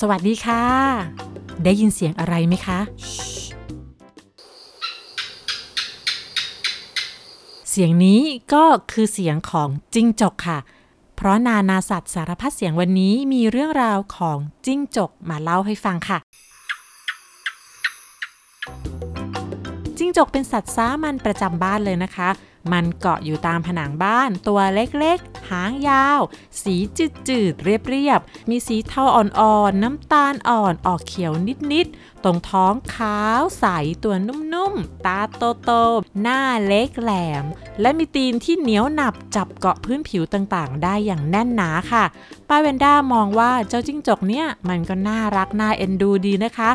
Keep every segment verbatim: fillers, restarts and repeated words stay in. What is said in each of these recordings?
สวัสดีค่ะได้ยินเสียงอะไรไหมคะเสียงนี้ก็คือเสียงของจิ้งจกค่ะเพราะนานาสัตว์สารพัดเสียงวันนี้มีเรื่องราวของจิ้งจกมาเล่าให้ฟังค่ะจิ้งจกเป็นสัตว์สามัญประจำบ้านเลยนะคะมันเกาะอยู่ตามผนังบ้านตัวเล็กๆหางยาวสีจืดๆเรียบๆมีสีเทาอ่อนๆน้ำตาลอ่อนออกเขียวนิดๆตรงท้องขาวใสตัวนุ่มๆตาโตๆหน้าเล็กแหลมและมีตีนที่เหนียวหนับจับเกาะพื้นผิวต่างๆได้อย่างแน่นหนาค่ะป้าเวนด้ามองว่าเจ้าจิ้งจกเนี่ยมันก็น่ารักน่าเอ็นดูดีนะคะ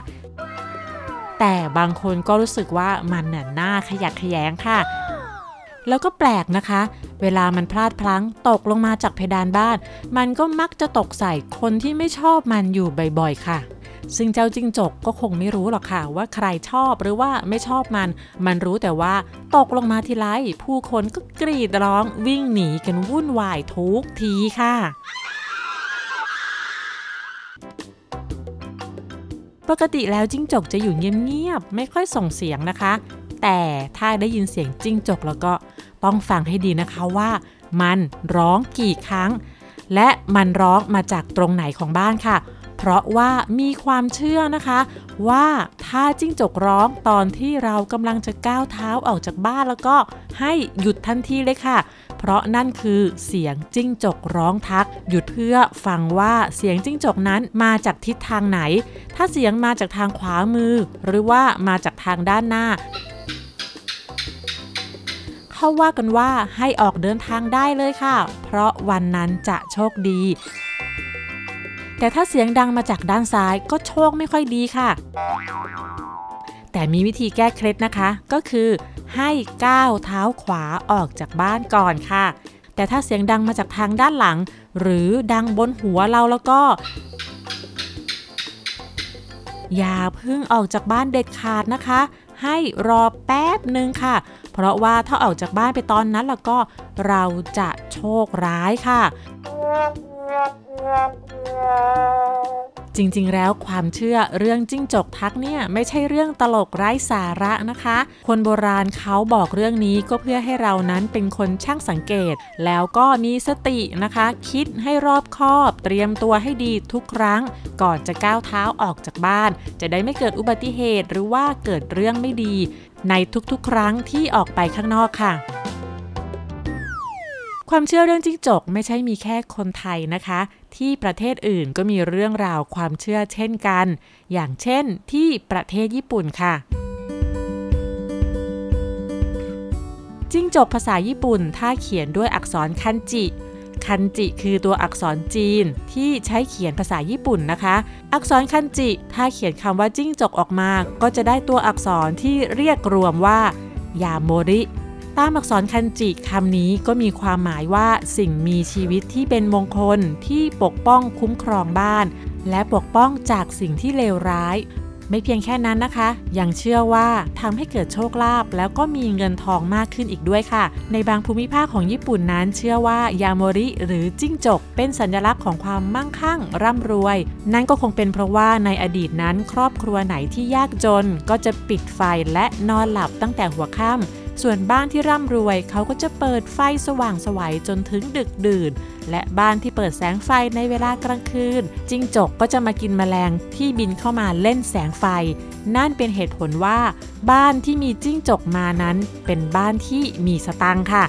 แต่บางคนก็รู้สึกว่ามันน่ะน่าขยักขยงค่ะแล้วก็แปลกนะคะเวลามันพลาดพลั้งตกลงมาจากเพดานบ้านมันก็มักจะตกใส่คนที่ไม่ชอบมันอยู่บ่อยๆค่ะซึ่งเจ้าจิ้งจกก็คงไม่รู้หรอกค่ะว่าใครชอบหรือว่าไม่ชอบมันมันรู้แต่ว่าตกลงมาทีไรผู้คนก็กรีดร้องวิ่งหนีกันวุ่นวายทุกทีค่ะปกติแล้วจิ้งจกจะอยู่เงียบๆไม่ค่อยส่งเสียงนะคะแต่ถ้าได้ยินเสียงจิ้งจกแล้วก็ต้องฟังให้ดีนะคะว่ามันร้องกี่ครั้งและมันร้องมาจากตรงไหนของบ้านค่ะเพราะว่ามีความเชื่อนะคะว่าถ้าจิ้งจกร้องตอนที่เรากำลังจะก้าวเท้าออกจากบ้านแล้วก็ให้หยุดทันทีเลยค่ะเพราะนั่นคือเสียงจิ้งจกร้องทักหยุดเพื่อฟังว่าเสียงจิ้งจกนั้นมาจากทิศทางไหนถ้าเสียงมาจากทางขวามือหรือว่ามาจากทางด้านหน้าเขาว่ากันว่าให้ออกเดินทางได้เลยค่ะเพราะวันนั้นจะโชคดีแต่ถ้าเสียงดังมาจากด้านซ้ายก็โชคไม่ค่อยดีค่ะแต่มีวิธีแก้เคล็ดนะคะก็คือให้ก้าวเท้าขวาออกจากบ้านก่อนค่ะแต่ถ้าเสียงดังมาจากทางด้านหลังหรือดังบนหัวเราแล้วก็อย่าเพิ่งออกจากบ้านเด็ดขาดนะคะให้รอแป๊บนึงค่ะเพราะว่าถ้าออกจากบ้านไปตอนนั้นแล้วก็เราจะโชคร้ายค่ะจริงๆแล้วความเชื่อเรื่องจิ้งจกทักเนี่ยไม่ใช่เรื่องตลกไร้สาระนะคะคนโบราณเขาบอกเรื่องนี้ก็เพื่อให้เรานั้นเป็นคนช่างสังเกตแล้วก็มีสตินะคะคิดให้รอบคอบเตรียมตัวให้ดีทุกครั้งก่อนจะก้าวเท้าออกจากบ้านจะได้ไม่เกิดอุบัติเหตุหรือว่าเกิดเรื่องไม่ดีในทุกๆครั้งที่ออกไปข้างนอกค่ะความเชื่อเรื่องจิ้งจกไม่ใช่มีแค่คนไทยนะคะที่ประเทศอื่นก็มีเรื่องราวความเชื่อเช่นกันอย่างเช่นที่ประเทศญี่ปุ่นค่ะจิ้งจกภาษาญี่ปุ่นถ้าเขียนด้วยอักษรคันจิคันจิคือตัวอักษรจีนที่ใช้เขียนภาษาญี่ปุ่นนะคะอักษรคันจิถ้าเขียนคำว่าจิ้งจกออกมาก็จะได้ตัวอักษรที่เรียกรวมว่ายาโมริตามอักษรคันจิคำนี้ก็มีความหมายว่าสิ่งมีชีวิตที่เป็นมงคลที่ปกป้องคุ้มครองบ้านและปกป้องจากสิ่งที่เลวร้ายไม่เพียงแค่นั้นนะคะยังเชื่อว่าทำให้เกิดโชคลาภแล้วก็มีเงินทองมากขึ้นอีกด้วยค่ะในบางภูมิภาคของญี่ปุ่นนั้นเชื่อว่ายาโมริหรือจิ้งจกเป็นสัญลักษณ์ของความมั่งคั่งร่ำรวยนั่นก็คงเป็นเพราะว่าในอดีตนั้นครอบครัวไหนที่ยากจนก็จะปิดไฟและนอนหลับตั้งแต่หัวค่ำส่วนบ้านที่ร่ำรวยเขาก็จะเปิดไฟสว่างไสวจนถึงดึกดื่นและบ้านที่เปิดแสงไฟในเวลากลางคืนจิ้งจกก็จะมากินแมลงที่บินเข้ามาเล่นแสงไฟนั่นเป็นเหตุผลว่าบ้านที่มีจิ้งจกมานั้นเป็นบ้านที่มีสตางค์ค่ะ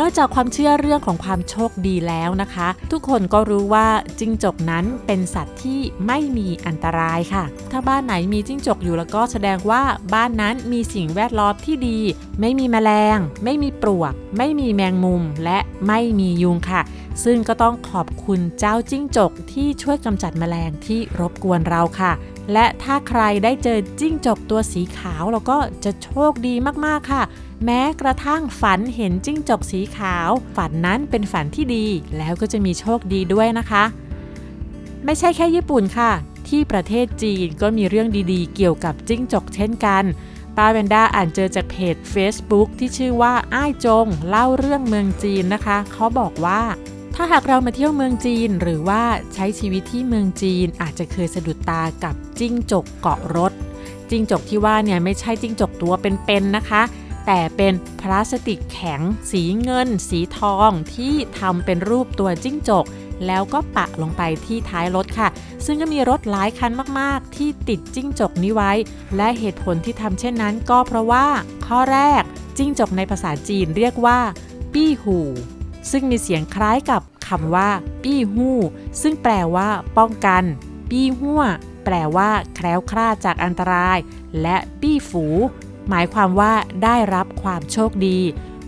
นอกจากความเชื่อเรื่องของความโชคดีแล้วนะคะทุกคนก็รู้ว่าจิ้งจกนั้นเป็นสัตว์ที่ไม่มีอันตรายค่ะถ้าบ้านไหนมีจิ้งจกอยู่แล้วก็แสดงว่าบ้านนั้นมีสิ่งแวดล้อมที่ดีไม่มีแมลงไม่มีปลวกไม่มีแมงมุมและไม่มียุงค่ะซึ่งก็ต้องขอบคุณเจ้าจิ้งจกที่ช่วยกำจัดแมลงที่รบกวนเราค่ะและถ้าใครได้เจอจิ้งจกตัวสีขาวเราก็จะโชคดีมากๆค่ะแม้กระทั่งฝันเห็นจิ้งจกสีขาวฝันนั้นเป็นฝันที่ดีแล้วก็จะมีโชคดีด้วยนะคะไม่ใช่แค่ญี่ปุ่นค่ะที่ประเทศจีนก็มีเรื่องดีๆเกี่ยวกับจิ้งจกเช่นกันป้าเวนด้าอ่านเจอจากเพจ Facebook ที่ชื่อว่าอ้ายจงเล่าเรื่องเมืองจีนนะคะเขาบอกว่าท ถ้าหากเรามาเที่ยวเมืองจีนหรือว่าใช้ชีวิตที่เมืองจีนอาจจะเคยสะดุดตากับจิ้งจกเกาะรถจิ้งจกที่ว่าเนี่ยไม่ใช่จิ้งจกตัวเป็นๆนะคะแต่เป็นพลาสติกแข็งสีเงินสีทองที่ทำเป็นรูปตัวจิ้งจกแล้วก็ปะลงไปที่ท้ายรถค่ะซึ่งก็มีรถหลายคันมากๆที่ติดจิ้งจกนี้ไว้และเหตุผลที่ทำเช่นนั้นก็เพราะว่าข้อแรกจิ้งจกในภาษาจีนเรียกว่าปี้หูซึ่งมีเสียงคล้ายกับคำว่าปี้หู้ซึ่งแปลว่าป้องกันปี้หัวแปลว่าแคล้วคลาดจากอันตรายและปี้ฝูหมายความว่าได้รับความโชคดี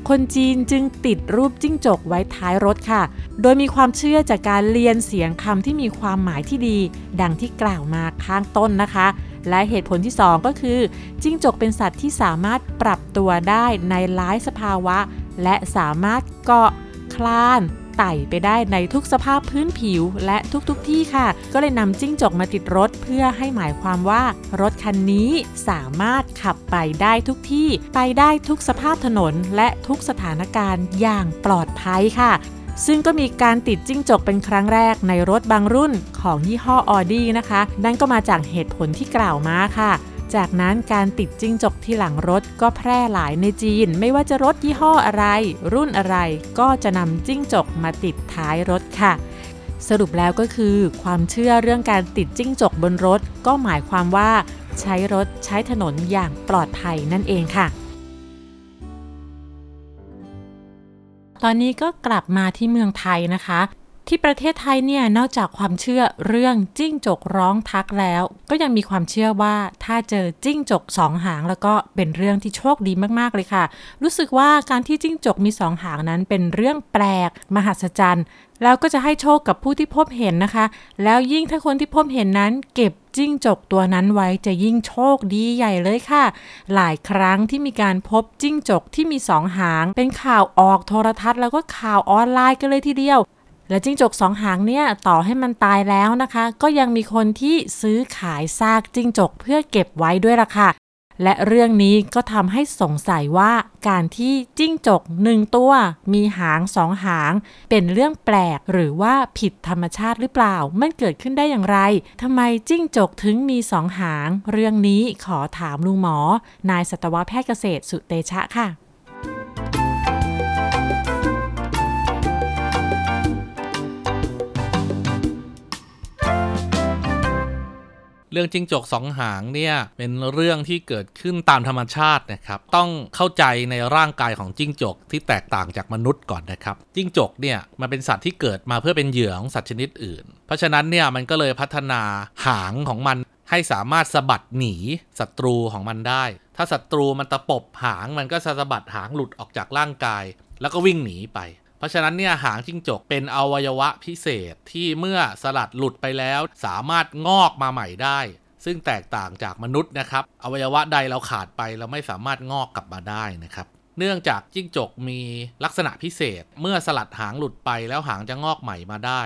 คนจีนจึงติดรูปจิ้งจกไว้ท้ายรถค่ะโดยมีความเชื่อจากการเรียนเสียงคำที่มีความหมายที่ดีดังที่กล่าวมาข้างต้นนะคะและเหตุผลที่สองก็คือจิ้งจกเป็นสัตว์ที่สามารถปรับตัวได้ในหลายสภาวะและสามารถเกาะคลานไต่ไปได้ในทุกสภาพพื้นผิวและทุกๆที่ค่ะก็เลยนำจิ้งจกมาติดรถเพื่อให้หมายความว่ารถคันนี้สามารถขับไปได้ทุกที่ไปได้ทุกสภาพถนนและทุกสถานการณ์อย่างปลอดภัยค่ะซึ่งก็มีการติดจิ้งจกเป็นครั้งแรกในรถบางรุ่นของยี่ห้อออดี้นะคะนั่นก็มาจากเหตุผลที่กล่าวมาค่ะจากนั้นการติดจิ้งจกที่หลังรถก็แพร่หลายในจีนไม่ว่าจะรถยี่ห้ออะไรรุ่นอะไรก็จะนำจิ้งจกมาติดท้ายรถค่ะสรุปแล้วก็คือความเชื่อเรื่องการติดจิ้งจกบนรถก็หมายความว่าใช้รถใช้ถนนอย่างปลอดภัยนั่นเองค่ะตอนนี้ก็กลับมาที่เมืองไทยนะคะที่ประเทศไทยเนี่ยนอกจากความเชื่อเรื่องจิ้งจกร้องทักแล้วก็ยังมีความเชื่อว่าถ้าเจอจิ้งจกสองหางแล้วก็เป็นเรื่องที่โชคดีมากๆเลยค่ะรู้สึกว่าการที่จิ้งจกมีสองหางนั้นเป็นเรื่องแปลกมหัศจรรย์แล้วก็จะให้โชคกับผู้ที่พบเห็นนะคะแล้วยิ่งถ้าคนที่พบเห็นนั้นเก็บจิ้งจกตัวนั้นไว้จะยิ่งโชคดีใหญ่เลยค่ะหลายครั้งที่มีการพบจิ้งจกที่มีสองหางเป็นข่าวออกโทรทัศน์แล้วก็ข่าวออนไลน์กันเลยทีเดียวและจิ้งจกสองหางเนี่ยต่อให้มันตายแล้วนะคะก็ยังมีคนที่ซื้อขายซากจิ้งจกเพื่อเก็บไว้ด้วยล่ะค่ะและเรื่องนี้ก็ทำให้สงสัยว่าการที่จิ้งจกหนึ่งตัวมีหางสองหางเป็นเรื่องแปลกหรือว่าผิดธรรมชาติหรือเปล่ามันเกิดขึ้นได้อย่างไรทำไมจิ้งจกถึงมีสองหางเรื่องนี้ขอถามลุงหมอนายสัตวแพทย์เกษตรสุเตชะค่ะเรื่องจิ้งจกสองหางเนี่ยเป็นเรื่องที่เกิดขึ้นตามธรรมชาตินะครับต้องเข้าใจในร่างกายของจิ้งจกที่แตกต่างจากมนุษย์ก่อนนะครับจิ้งจกเนี่ยมันเป็นสัตว์ที่เกิดมาเพื่อเป็นเหยื่อของสัตว์ชนิดอื่นเพราะฉะนั้นเนี่ยมันก็เลยพัฒนาหางของมันให้สามารถสะบัดหนีศัตรูของมันได้ถ้าศัตรูมันตะปบหางมันก็สะบัดหางหลุดออกจากร่างกายแล้วก็วิ่งหนีไปเพราะฉะนั้นเนี่ยหางจิ้งจกเป็นอวัยวะพิเศษที่เมื่อสลัดหลุดไปแล้วสามารถงอกมาใหม่ได้ซึ่งแตกต่างจากมนุษย์นะครับอวัยวะใดเราขาดไปเราไม่สามารถงอกกลับมาได้นะครับเนื่องจากจิ้งจกมีลักษณะพิเศษเมื่อสลัดหางหลุดไปแล้วหางจะงอกใหม่มาได้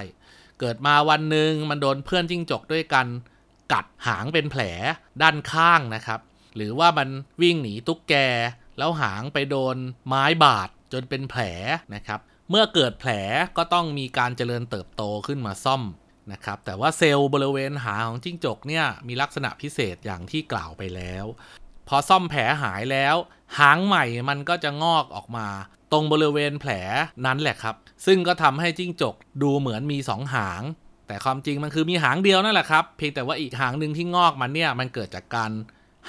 เกิดมาวันหนึ่งมันโดนเพื่อนจิ้งจกด้วยกันกัดหางเป็นแผลด้านข้างนะครับหรือว่ามันวิ่งหนีตุ๊กแกแล้วหางไปโดนไม้บาดจนเป็นแผลนะครับเมื่อเกิดแผลก็ต้องมีการเจริญเติบโตขึ้นมาซ่อมนะครับแต่ว่าเซลล์บริเวณหางของจิ้งจกเนี่ยมีลักษณะพิเศษอย่างที่กล่าวไปแล้วพอซ่อมแผลหายแล้วหางใหม่มันก็จะงอกออกมาตรงบริเวณแผลนั้นแหละครับซึ่งก็ทำให้จิ้งจกดูเหมือนมีสองหางแต่ความจริงมันคือมีหางเดียวนั่นแหละครับเพียงแต่ว่าอีกหางนึงที่งอกมาเนี่ยมันเกิดจากการ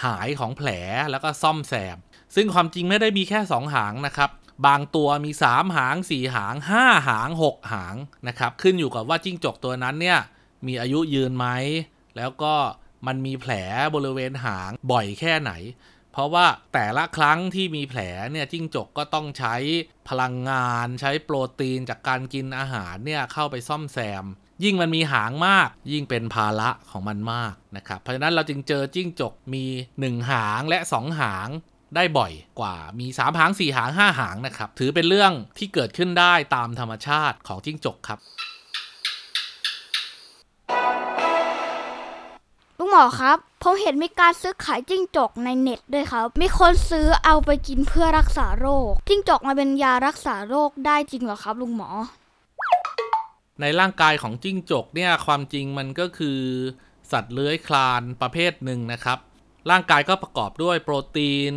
หายของแผลแล้วก็ซ่อมแซมซึ่งความจริงไม่ได้มีแค่สองหางนะครับบางตัวมีสามหางสี่หางห้าหางหกหางนะครับขึ้นอยู่กับว่าจิ้งจกตัวนั้นเนี่ยมีอายุยืนไหมแล้วก็มันมีแผลบริเวณหางบ่อยแค่ไหนเพราะว่าแต่ละครั้งที่มีแผลเนี่ยจิ้งจกก็ต้องใช้พลังงานใช้โปรตีนจากการกินอาหารเนี่ยเข้าไปซ่อมแซมยิ่งมันมีหางมากยิ่งเป็นภาระของมันมากนะครับเพราะฉะนั้นเราจึงเจอจิ้งจกมีหนึ่งหางและสองหางได้บ่อยกว่ามีสามหางสี่หางห้าหางนะครับถือเป็นเรื่องที่เกิดขึ้นได้ตามธรรมชาติของจิ้งจกครับลุงหมอครับผมเห็นมีการซื้อขายจิ้งจกในเน็ตด้วยครับมีคนซื้อเอาไปกินเพื่อรักษาโรคจิ้งจกมาเป็นยารักษาโรคได้จริงเหรอครับลุงหมอ ในร่างกายของจิ้งจกเนี่ยความจริงมันก็คือสัตว์เลื้อยคลานประเภทหนึ่งนะครับร่างกายก็ประกอบด้วยโปรตีน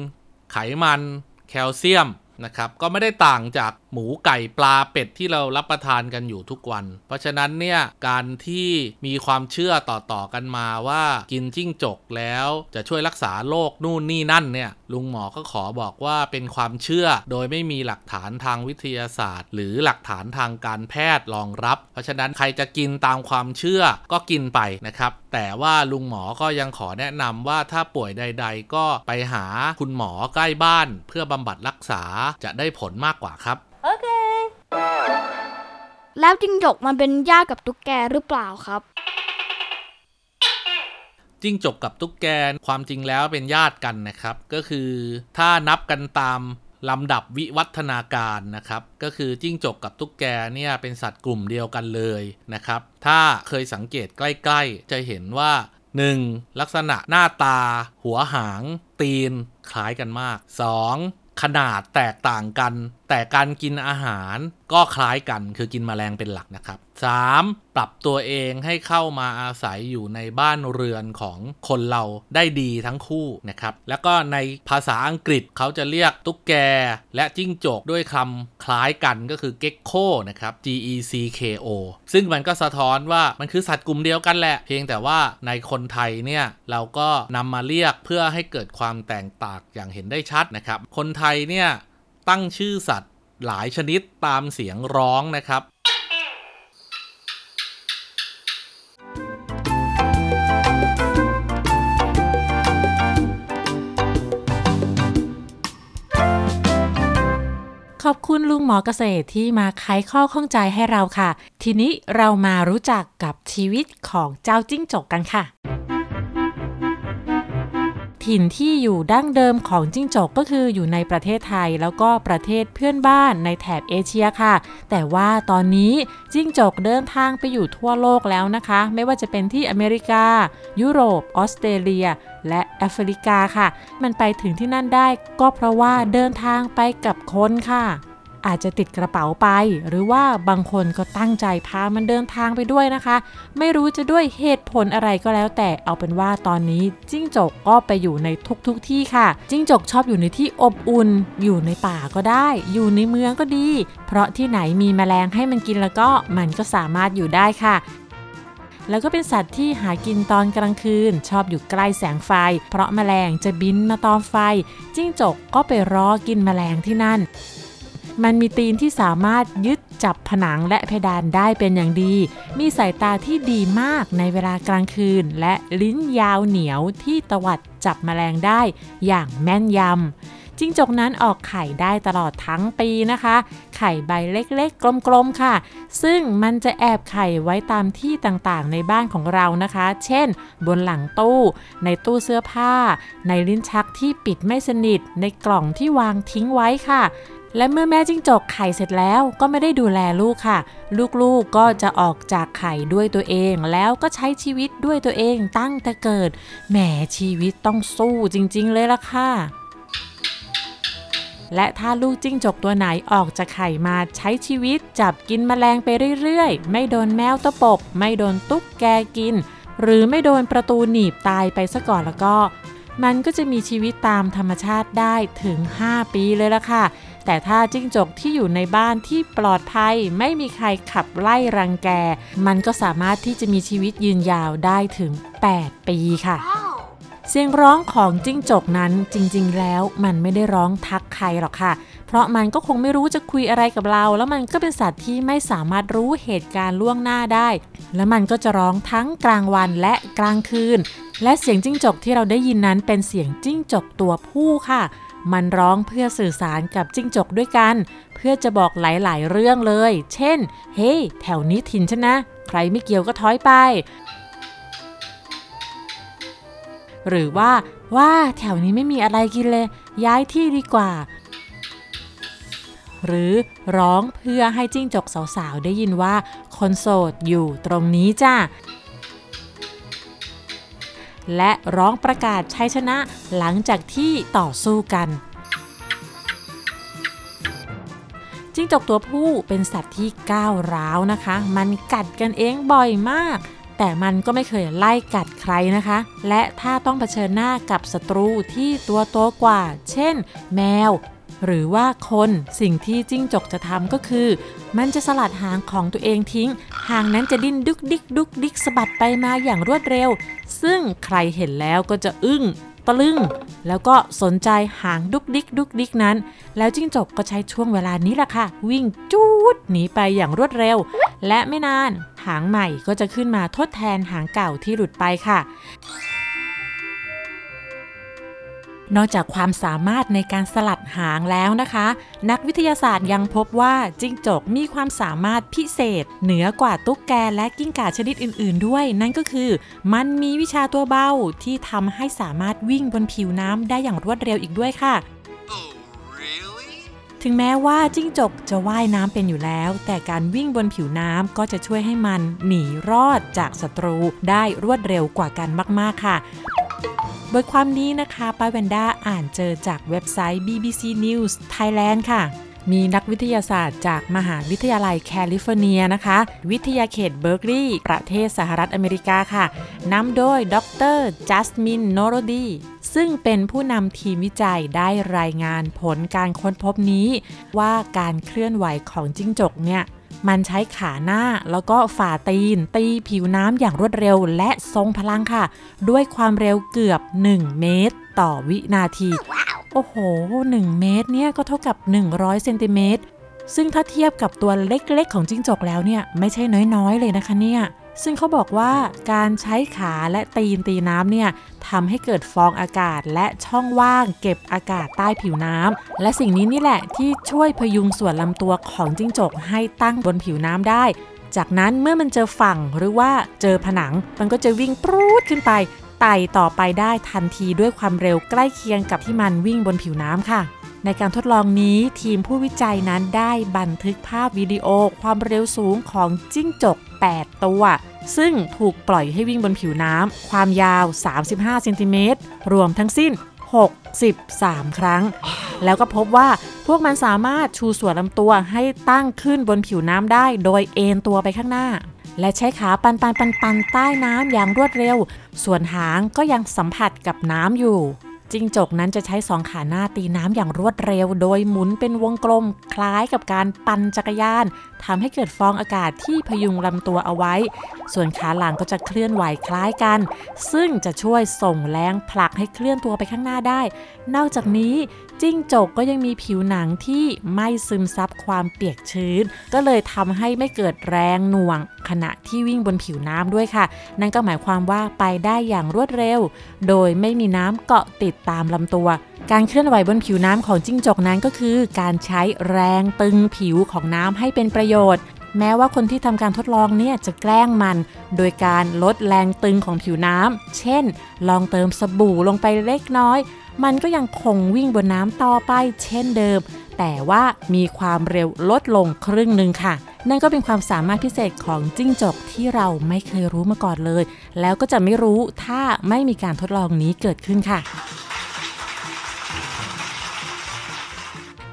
ไขมันแคลเซียมนะครับก็ไม่ได้ต่างจากหมูไก่ปลาเป็ดที่เรารับประทานกันอยู่ทุกวันเพราะฉะนั้นเนี่ยการที่มีความเชื่อต่อๆกันมาว่ากินจิ้งจกแล้วจะช่วยรักษาโรคนู่นนี่นั่นเนี่ยลุงหมอก็ขอบอกว่าเป็นความเชื่อโดยไม่มีหลักฐานทางวิทยาศาสตร์หรือหลักฐานทางการแพทย์รองรับเพราะฉะนั้นใครจะกินตามความเชื่อก็กินไปนะครับแต่ว่าลุงหมอก็ยังขอแนะนำว่าถ้าป่วยใดๆก็ไปหาคุณหมอใกล้บ้านเพื่อบำบัดรักษาจะได้ผลมากกว่าครับโอเคแล้วจิ้งจกมันเป็นญาติกับตุ๊กแกหรือเปล่าครับจิ้งจกกับตุ๊กแกความจริงแล้วเป็นญาติกันนะครับก็คือถ้านับกันตามลำดับวิวัฒนาการนะครับก็คือจิ้งจกกับตุ๊กแกเนี่ยเป็นสัตว์กลุ่มเดียวกันเลยนะครับถ้าเคยสังเกตใกล้ๆจะเห็นว่าหนึ่งลักษณะหน้าตาหัวหางตีนคล้ายกันมากสองขนาดแตกต่างกันแต่การกินอาหารก็คล้ายกันคือกินแมลงเป็นหลักนะครับสามปรับตัวเองให้เข้ามาอาศัยอยู่ในบ้านเรือนของคนเราได้ดีทั้งคู่นะครับแล้วก็ในภาษาอังกฤษเขาจะเรียกตุ๊กแกและจิ้งจกด้วยคำคล้ายกันก็คือ gecko นะครับ G E C K O ซึ่งมันก็สะท้อนว่ามันคือสัตว์กลุ่มเดียวกันแหละเพียงแต่ว่าในคนไทยเนี่ยเราก็นำมาเรียกเพื่อให้เกิดความแตกต่างอย่างเห็นได้ชัดนะครับคนไทยเนี่ยตั้งชื่อสัตว์หลายชนิดตามเสียงร้องนะครับขอบคุณลุงหมอเกษตรที่มาไขข้อข้องใจให้เราค่ะทีนี้เรามารู้จักกับชีวิตของเจ้าจิ้งจกกันค่ะถิ่นที่อยู่ดั้งเดิมของจิ้งจกก็คืออยู่ในประเทศไทยแล้วก็ประเทศเพื่อนบ้านในแถบเอเชียค่ะแต่ว่าตอนนี้จิ้งจกเดินทางไปอยู่ทั่วโลกแล้วนะคะไม่ว่าจะเป็นที่อเมริกายุโรปออสเตรเลียและแอฟริกาค่ะมันไปถึงที่นั่นได้ก็เพราะว่าเดินทางไปกับคนค่ะอาจจะติดกระเป๋าไปหรือว่าบางคนก็ตั้งใจพามันเดินทางไปด้วยนะคะไม่รู้จะด้วยเหตุผลอะไรก็แล้วแต่เอาเป็นว่าตอนนี้จิ้งจกก็ไปอยู่ในทุกทุกที่ค่ะจิ้งจกชอบอยู่ในที่อบอุ่นอยู่ในป่าก็ได้อยู่ในเมืองก็ดีเพราะที่ไหนมีแมลงให้มันกินแล้วก็มันก็สามารถอยู่ได้ค่ะแล้วก็เป็นสัตว์ที่หากินตอนกลางคืนชอบอยู่ใกล้แสงไฟเพราะแมลงจะบินมาตอมไฟจิ้งจกก็ไปรอกินแมลงที่นั่นมันมีตีนที่สามารถยึดจับผนังและเพดานได้เป็นอย่างดีมีสายตาที่ดีมากในเวลากลางคืนและลิ้นยาวเหนียวที่ตวัดจับแมลงได้อย่างแม่นยำจิ้งจกนั้นออกไข่ได้ตลอดทั้งปีนะคะไข่ใบเล็กๆกลมๆค่ะซึ่งมันจะแอบไข่ไว้ตามที่ต่างๆในบ้านของเรานะคะเช่นบนหลังตู้ในตู้เสื้อผ้าในลิ้นชักที่ปิดไม่สนิทในกล่องที่วางทิ้งไว้ค่ะและเมื่อแม่จิ้งจกไข่เสร็จแล้วก็ไม่ได้ดูแลลูกค่ะลูกๆก็จะออกจากไข่ด้วยตัวเองแล้วก็ใช้ชีวิตด้วยตัวเองตั้งแต่เกิดแหมชีวิตต้องสู้จริงๆเลยล่ะค่ะและถ้าลูกจิ้งจกตัวไหนออกจากไข่มาใช้ชีวิตจับกินแมลงไปเรื่อยๆไม่โดนแมวตะปบไม่โดนตุ๊กแกกินหรือไม่โดนประตูหนีบตายไปซะก่อนแล้วก็มันก็จะมีชีวิตตามธรรมชาติได้ถึงห้าปีเลยล่ะค่ะแต่ถ้าจิ้งจกที่อยู่ในบ้านที่ปลอดภัยไม่มีใครขับไล่รังแกมันก็สามารถที่จะมีชีวิตยืนยาวได้ถึงแปดปีค่ะ oh. เสียงร้องของจิ้งจกนั้นจริงๆแล้วมันไม่ได้ร้องทักใครหรอกค่ะเพราะมันก็คงไม่รู้จะคุยอะไรกับเราแล้วมันก็เป็นสัตว์ที่ไม่สามารถรู้เหตุการณ์ล่วงหน้าได้และมันก็จะร้องทั้งกลางวันและกลางคืนและเสียงจิ้งจกที่เราได้ยินนั้นเป็นเสียงจิ้งจกตัวผู้ค่ะมันร้องเพื่อสื่อสารกับจิ้งจกด้วยกันเพื่อจะบอกหลายๆเรื่องเลยเช่นเฮ้ย hey, แถวนี้ถิ่นฉันนะใครไม่เกี่ยวก็ถอยไปหรือว่าว่าแถวนี้ไม่มีอะไรกินเลยย้ายที่ดีกว่าหรือร้องเพื่อให้จิ้งจกสาวๆได้ยินว่าคนโสดอยู่ตรงนี้จ้ะและร้องประกาศชัยชนะหลังจากที่ต่อสู้กันจิ้ง จกตัวผู้เป็นสัตว์ที่ก้าวร้าวนะคะมันกัดกันเองบ่อยมากแต่มันก็ไม่เคยไล่กัดใครนะคะและถ้าต้องเผชิญหน้ากับศัตรูที่ตัวโตกว่าเช่นแมวหรือว่าคนสิ่งที่จิ้งจกจะทำก็คือมันจะสลัดหางของตัวเองทิ้งหางนั้นจะดิ้นดุกดิกดุกดิกสะบัดไปมาอย่างรวดเร็วซึ่งใครเห็นแล้วก็จะอึ้งตะลึงแล้วก็สนใจหางดุกดิกดุกดิกนั้นแล้วจิ้งจกก็ใช้ช่วงเวลานี้แหละค่ะวิ่งจู๊ดหนีไปอย่างรวดเร็วและไม่นานหางใหม่ก็จะขึ้นมาทดแทนหางเก่าที่หลุดไปค่ะนอกจากความสามารถในการสลัดหางแล้วนะคะนักวิทยาศาสตร์ยังพบว่าจิ้งจกมีความสามารถพิเศษเหนือกว่าตุ๊กแกและกิ้งก่าชนิดอื่นๆด้วยนั่นก็คือมันมีวิชาตัวเบาที่ทำให้สามารถวิ่งบนผิวน้ำได้อย่างรวดเร็วอีกด้วยค่ะ oh, really? ถึงแม้ว่าจิ้งจกจะว่ายน้ำเป็นอยู่แล้วแต่การวิ่งบนผิวน้ำก็จะช่วยให้มันหนีรอดจากศัตรูได้รวดเร็วกว่ากันมากๆค่ะบทความนี้นะคะป้าแวนด้าอ่านเจอจากเว็บไซต์ บี บี ซี News Thailand ค่ะมีนักวิทยาศาสตร์จากมหาวิทยาลัยแคลิฟอร์เนียนะคะวิทยาเขตเบิร์กลีย์ประเทศสหรัฐอเมริกาค่ะนำโดยดร.จัสมินโนโรดีซึ่งเป็นผู้นำทีมวิจัยได้รายงานผลการค้นพบนี้ว่าการเคลื่อนไหวของจิ้งจกเนี่ยมันใช้ขาหน้าแล้วก็ฝ่าตีนตีผิวน้ำอย่างรวดเร็วและทรงพลังค่ะด้วยความเร็วเกือบหนึ่งเมตรต่อวินาทีโอ้โหหนึ่งเมตรเนี่ยก็เท่ากับหนึ่งร้อยเซนติเมตรซึ่งถ้าเทียบกับตัวเล็กๆของจิ้งจกแล้วเนี่ยไม่ใช่น้อยๆเลยนะคะเนี่ยซึ่งเขาบอกว่าการใช้ขาและตีนตีน้ำเนี่ยทำให้เกิดฟองอากาศและช่องว่างเก็บอากาศใต้ผิวน้ำและสิ่งนี้นี่แหละที่ช่วยพยุงส่วนลำตัวของจิ้งจกให้ตั้งบนผิวน้ำได้จากนั้นเมื่อมันเจอฝั่งหรือว่าเจอผนังมันก็จะวิ่งปรู๊ดขึ้นไปไต่ต่อไปได้ทันทีด้วยความเร็วใกล้เคียงกับที่มันวิ่งบนผิวน้ำค่ะในการทดลองนี้ทีมผู้วิจัยนั้นได้บันทึกภาพวิดีโอความเร็วสูงของจิ้งจกแปดตัวซึ่งถูกปล่อยให้วิ่งบนผิวน้ำความยาวสามสิบห้าเซนติเมตรรวมทั้งสิ้นหกสิบสามครั้งแล้วก็พบว่าพวกมันสามารถชูส่วนลำตัวให้ตั้งขึ้นบนผิวน้ำได้โดยเอนตัวไปข้างหน้าและใช้ขาปันปันปันปันใต้น้ำอย่างรวดเร็วส่วนหางก็ยังสัมผัสกับน้ำอยู่จิ้งจกนั้นจะใช้สองขาหน้าตีน้ำอย่างรวดเร็วโดยหมุนเป็นวงกลมคล้ายกับการปั่นจักรยานทำให้เกิดฟองอากาศที่พยุงลำตัวเอาไว้ส่วนขาหลังก็จะเคลื่อนไหวคล้ายกันซึ่งจะช่วยส่งแรงผลักให้เคลื่อนตัวไปข้างหน้าได้นอกจากนี้จิ้งจกก็ยังมีผิวหนังที่ไม่ซึมซับความเปียกชื้นก็เลยทำให้ไม่เกิดแรงหน่วงขณะที่วิ่งบนผิวน้ำด้วยค่ะนั่นก็หมายความว่าไปได้อย่างรวดเร็วโดยไม่มีน้ำเกาะติดตามลำตัวการเคลื่อนไหวบนผิวน้ำของจิ้งจกนั้นก็คือการใช้แรงตึงผิวของน้ำให้เป็นประโยชน์แม้ว่าคนที่ทำการทดลองเนี่ยจะแกล้งมันโดยการลดแรงตึงของผิวน้ำเช่นลองเติมสบู่ลงไปเล็กน้อยมันก็ยังคงวิ่งบนน้ำต่อไปเช่นเดิมแต่ว่ามีความเร็วลดลงครึ่งนึงค่ะนั่นก็เป็นความสามารถพิเศษของจิ้งจกที่เราไม่เคยรู้มาก่อนเลยแล้วก็จะไม่รู้ถ้าไม่มีการทดลองนี้เกิดขึ้นค่ะ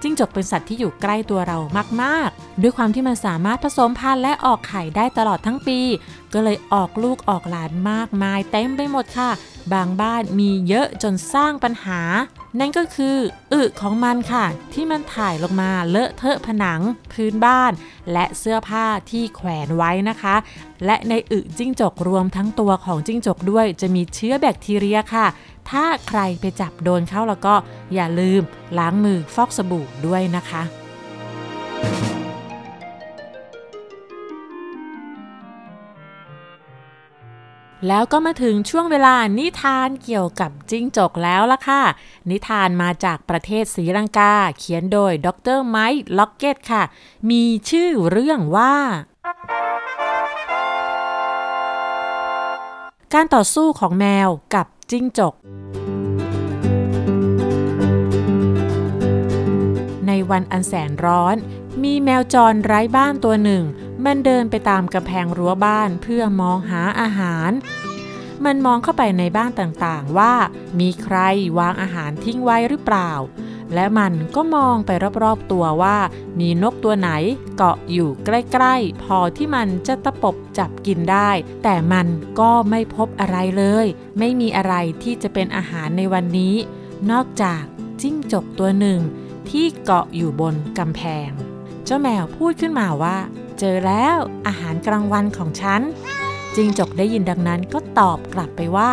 จิ้งจกเป็นสัตว์ที่อยู่ใกล้ตัวเรามากๆด้วยความที่มันสามารถผสมพันธุ์และออกไข่ได้ตลอดทั้งปีก็เลยออกลูกออกหลานมากมายเต็มไปหมดค่ะบางบ้านมีเยอะจนสร้างปัญหานั่นก็คืออึของมันค่ะที่มันถ่ายลงมาเลอะเทอะผนังพื้นบ้านและเสื้อผ้าที่แขวนไว้นะคะและในอึจิ้งจกรวมทั้งตัวของจิ้งจกด้วยจะมีเชื้อแบคทีเรียค่ะถ้าใครไปจับโดนเข้าแล้วก็อย่าลืมล้างมือฟอกสบู่ด้วยนะคะแล้วก็มาถึงช่วงเวลานิทานเกี่ยวกับจิ้งจกแล้วล่ะค่ะนิทานมาจากประเทศศรีลังกาเขียนโดยดร.ไมค์ล็อกเก็ตค่ะมีชื่อเรื่องว่าการต่อสู้ของแมวกับจิ้งจกในวันอันแสนร้อนมีแมวจรไร้บ้านตัวหนึ่งมันเดินไปตามกำแพงรั้วบ้านเพื่อมองหาอาหารมันมองเข้าไปในบ้านต่างๆว่ามีใครวางอาหารทิ้งไว้หรือเปล่า และมันก็มองไปรอบๆตัวว่ามีนกตัวไหนเกาะอยู่ใกล้ๆพอที่มันจะตะปบจับกินได้แต่มันก็ไม่พบอะไรเลยไม่มีอะไรที่จะเป็นอาหารในวันนี้นอกจากจิ้งจกตัวหนึ่งที่เกาะอยู่บนกำแพงเจ้าแมวพูดขึ้นมาว่าเจอแล้วอาหารกลางวันของฉันจิ้งจกได้ยินดังนั้นก็ตอบกลับไปว่า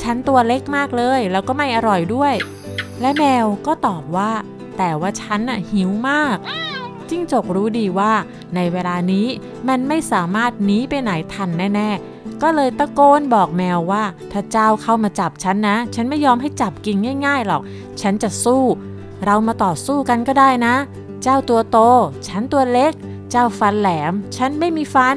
ฉันตัวเล็กมากเลยแล้วก็ไม่อร่อยด้วยและแมวก็ตอบว่าแต่ว่าฉันน่ะหิวมากจิ้งจกรู้ดีว่าในเวลานี้มันไม่สามารถหนีไปไหนทันแน่ๆก็เลยตะโกนบอกแมวว่าถ้าเจ้าเข้ามาจับฉันนะฉันไม่ยอมให้จับกินง่ายๆหรอกฉันจะสู้เรามาต่อสู้กันก็ได้นะเจ้าตัวโตฉันตัวเล็กเจ้าฟันแหลมฉันไม่มีฟัน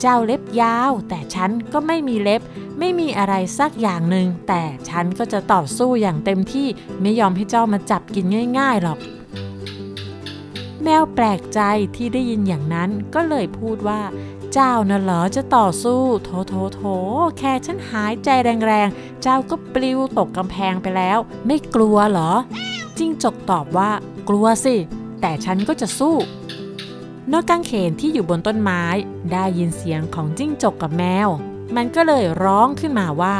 เจ้าเล็บยาวแต่ฉันก็ไม่มีเล็บไม่มีอะไรสักอย่างหนึ่งแต่ฉันก็จะต่อสู้อย่างเต็มที่ไม่ยอมให้เจ้ามาจับกินง่ายๆหรอกแมวแปลกใจที่ได้ยินอย่างนั้นก็เลยพูดว่าเจ้าน่ะเหรอจะต่อสู้โถโถโถแค่ฉันหายใจแรงๆเจ้าก็ปลิวตกกำแพงไปแล้วไม่กลัวเหรอจิ้งจกตอบว่ากลัวสิแต่ฉันก็จะสู้นกกางเขนที่อยู่บนต้นไม้ได้ยินเสียงของจิ้งจกกับแมวมันก็เลยร้องขึ้นมาว่า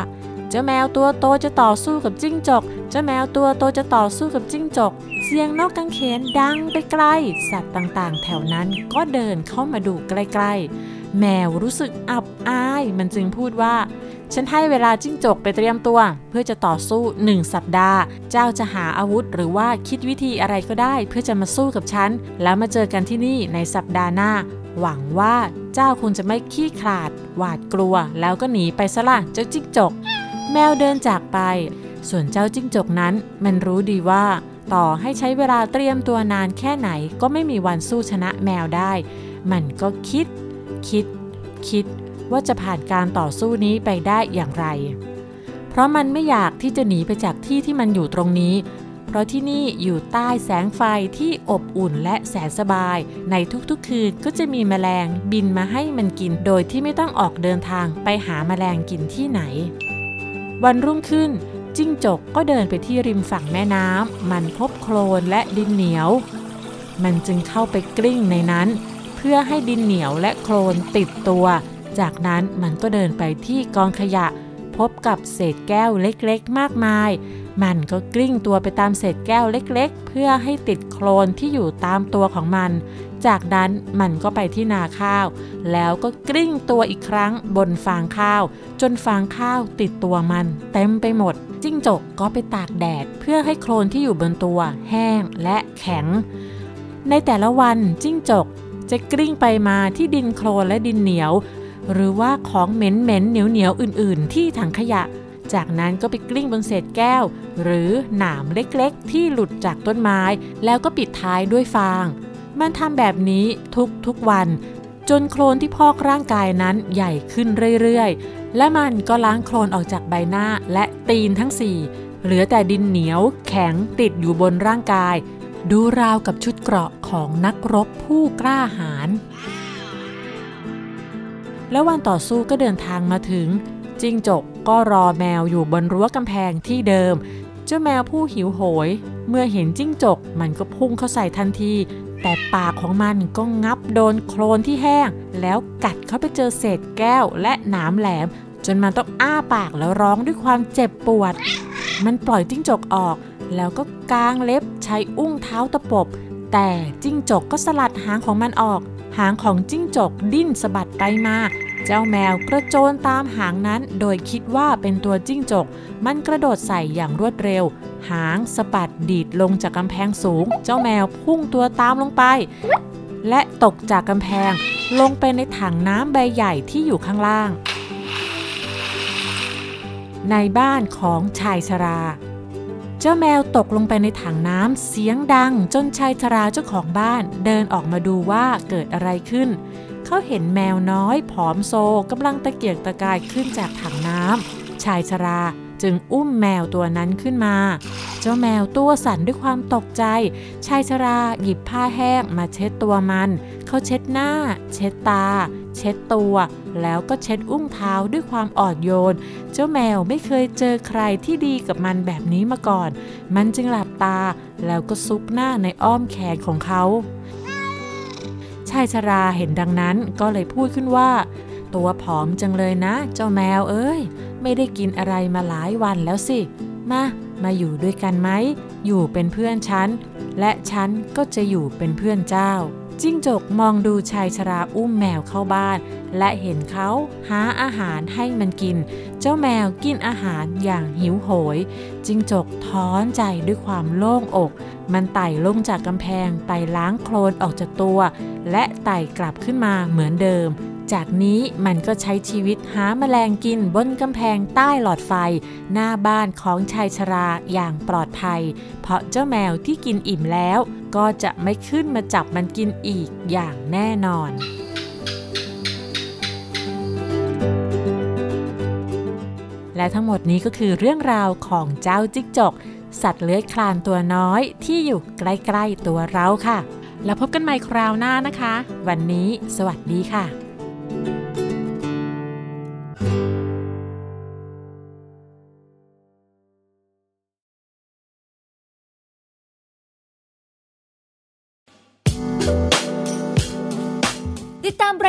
เจ้าแมวตัวโตจะต่อสู้กับจิ้งจกเจ้าแมวตัวโตจะต่อสู้กับจิ้งจกเสียงนกกางเขนดังไปไกลสัตว์ต่างๆแถวนั้นก็เดินเข้ามาดูใกล้ๆแมวรู้สึกอับอายมันจึงพูดว่าฉันให้เวลาจิ้งจกไปเตรียมตัวเพื่อจะต่อสู้หนึ่งสัปดาห์เจ้าจะหาอาวุธหรือว่าคิดวิธีอะไรก็ได้เพื่อจะมาสู้กับฉันแล้วมาเจอกันที่นี่ในสัปดาห์หน้าหวังว่าเจ้าคงจะไม่ขี้ขลาดหวาดกลัวแล้วก็หนีไปซะละเจ้าจิ้งจกแมวเดินจากไปส่วนเจ้าจิ้งจกนั้นมันรู้ดีว่าต่อให้ใช้เวลาเตรียมตัวนานแค่ไหนก็ไม่มีวันสู้ชนะแมวได้มันก็คิดคิดคิดว่าจะผ่านการต่อสู้นี้ไปได้อย่างไรเพราะมันไม่อยากที่จะหนีไปจากที่ที่มันอยู่ตรงนี้เพราะที่นี่อยู่ใต้แสงไฟที่อบอุ่นและแสนสบายในทุกๆคืนก็จะมีแมลงบินมาให้มันกินโดยที่ไม่ต้องออกเดินทางไปหาแมลงกินที่ไหนวันรุ่งขึ้นจิ้งจกก็เดินไปที่ริมฝั่งแม่น้ำมันพบโคลนและดินเหนียวมันจึงเข้าไปกลิ้งในนั้นเพื่อให้ดินเหนียวและโคลนติดตัวจากนั้นมันก็เดินไปที่กองขยะพบกับเศษแก้วเล็กๆมากมายมันก็กลิ้งตัวไปตามเศษแก้วเล็กๆเพื่อให้ติดโคลนที่อยู่ตามตัวของมันจากนั้นมันก็ไปที่นาข้าวแล้วก็กลิ้งตัวอีกครั้งบนฟางข้าวจนฟางข้าวติดตัวมันเต็มไปหมดจิ้งจกก็ไปตากแดดเพื่อให้โคลนที่อยู่บนตัวแห้งและแข็งในแต่ละวันจิ้งจกจะกลิ้งไปมาที่ดินโคลนและดินเหนียวหรือว่าของเหม็นเหม็นเหนียวเหนียวอื่นๆที่ถังขยะจากนั้นก็ไปกลิ้งบนเศษแก้วหรือหนามเล็กๆที่หลุดจากต้นไม้แล้วก็ปิดท้ายด้วยฟางมันทำแบบนี้ทุกๆวันจนโคลนที่พอกร่างกายนั้นใหญ่ขึ้นเรื่อยๆและมันก็ล้างโคลนออกจากใบหน้าและตีนทั้งสี่เหลือแต่ดินเหนียวแข็งติดอยู่บนร่างกายดูราวกับชุดเกราะของนักรบผู้กล้าหาญแล้ววันต่อสู้ก็เดินทางมาถึงจิ้งจกก็รอแมวอยู่บนรั้วกำแพงที่เดิมเจ้าแมวผู้หิวโหยเมื่อเห็นจิ้งจกมันก็พุ่งเข้าใส่ทันทีแต่ปากของมันก็งับโดนโคลนที่แห้งแล้วกัดเข้าไปเจอเศษแก้วและหนามแหลมจนมันต้องอ้าปากแล้วร้องด้วยความเจ็บปวดมันปล่อยจิ้งจกออกแล้วก็กางเล็บใช้อุ้งเท้าตะปบแต่จิ้งจกก็สลัดหางของมันออกหางของจิ้งจกดิ้นสะบัดไปมาเจ้าแมวกระโจนตามหางนั้นโดยคิดว่าเป็นตัวจิ้งจกมันกระโดดใส่อย่างรวดเร็วหางสะบัดดีดลงจากกำแพงสูงเจ้าแมวพุ่งตัวตามลงไปและตกจากกำแพงลงไปในถังน้ำใบใหญ่ที่อยู่ข้างล่างในบ้านของชายชราเจ้าแมวตกลงไปในถังน้ำเสียงดังจนชายชราเจ้าของบ้านเดินออกมาดูว่าเกิดอะไรขึ้นเขาเห็นแมวน้อยผอมโซกำลังตะเกียกตะกายขึ้นจากถังน้ำชายชราจึงอุ้มแมวตัวนั้นขึ้นมาเจ้าแมวตัวสั่นด้วยความตกใจชายชราหยิบผ้าแห้งมาเช็ดตัวมัน เขาเช็ดหน้าเช็ดตาเช็ดตัวแล้วก็เช็ดอุ้งเท้าด้วยความอ่อนโยนเจ้าแมวไม่เคยเจอใครที่ดีกับมันแบบนี้มาก่อนมันจึงหลับตาแล้วก็ซุกหน้าในอ้อมแขนของเขาชายชราเห็นดังนั้นก็เลยพูดขึ้นว่าตัวผอมจังเลยนะเจ้าแมวเอ้ยไม่ได้กินอะไรมาหลายวันแล้วสิมามาอยู่ด้วยกันไหมอยู่เป็นเพื่อนฉันและฉันก็จะอยู่เป็นเพื่อนเจ้าจิ้งจกมองดูชายชราอุ้มแมวเข้าบ้านและเห็นเขาหาอาหารให้มันกินเจ้าแมวกินอาหารอย่างหิวโหยจิ้งจกท้อนใจด้วยความโล่งอกมันไต่ลงจากกำแพงไปล้างโคลนออกจากตัวและไต่กลับขึ้นมาเหมือนเดิมจากนี้มันก็ใช้ชีวิตหาแมลงกินบนกำแพงใต้หลอดไฟหน้าบ้านของชายชราอย่างปลอดภัยเพราะเจ้าแมวที่กินอิ่มแล้วก็จะไม่ขึ้นมาจับมันกินอีกอย่างแน่นอนและทั้งหมดนี้ก็คือเรื่องราวของเจ้าจิ้งจกสัตว์เลื้อยคลานตัวน้อยที่อยู่ใกล้ๆตัวเราค่ะแล้วพบกันใหม่คราวหน้านะคะวันนี้สวัสดีค่ะติดตามร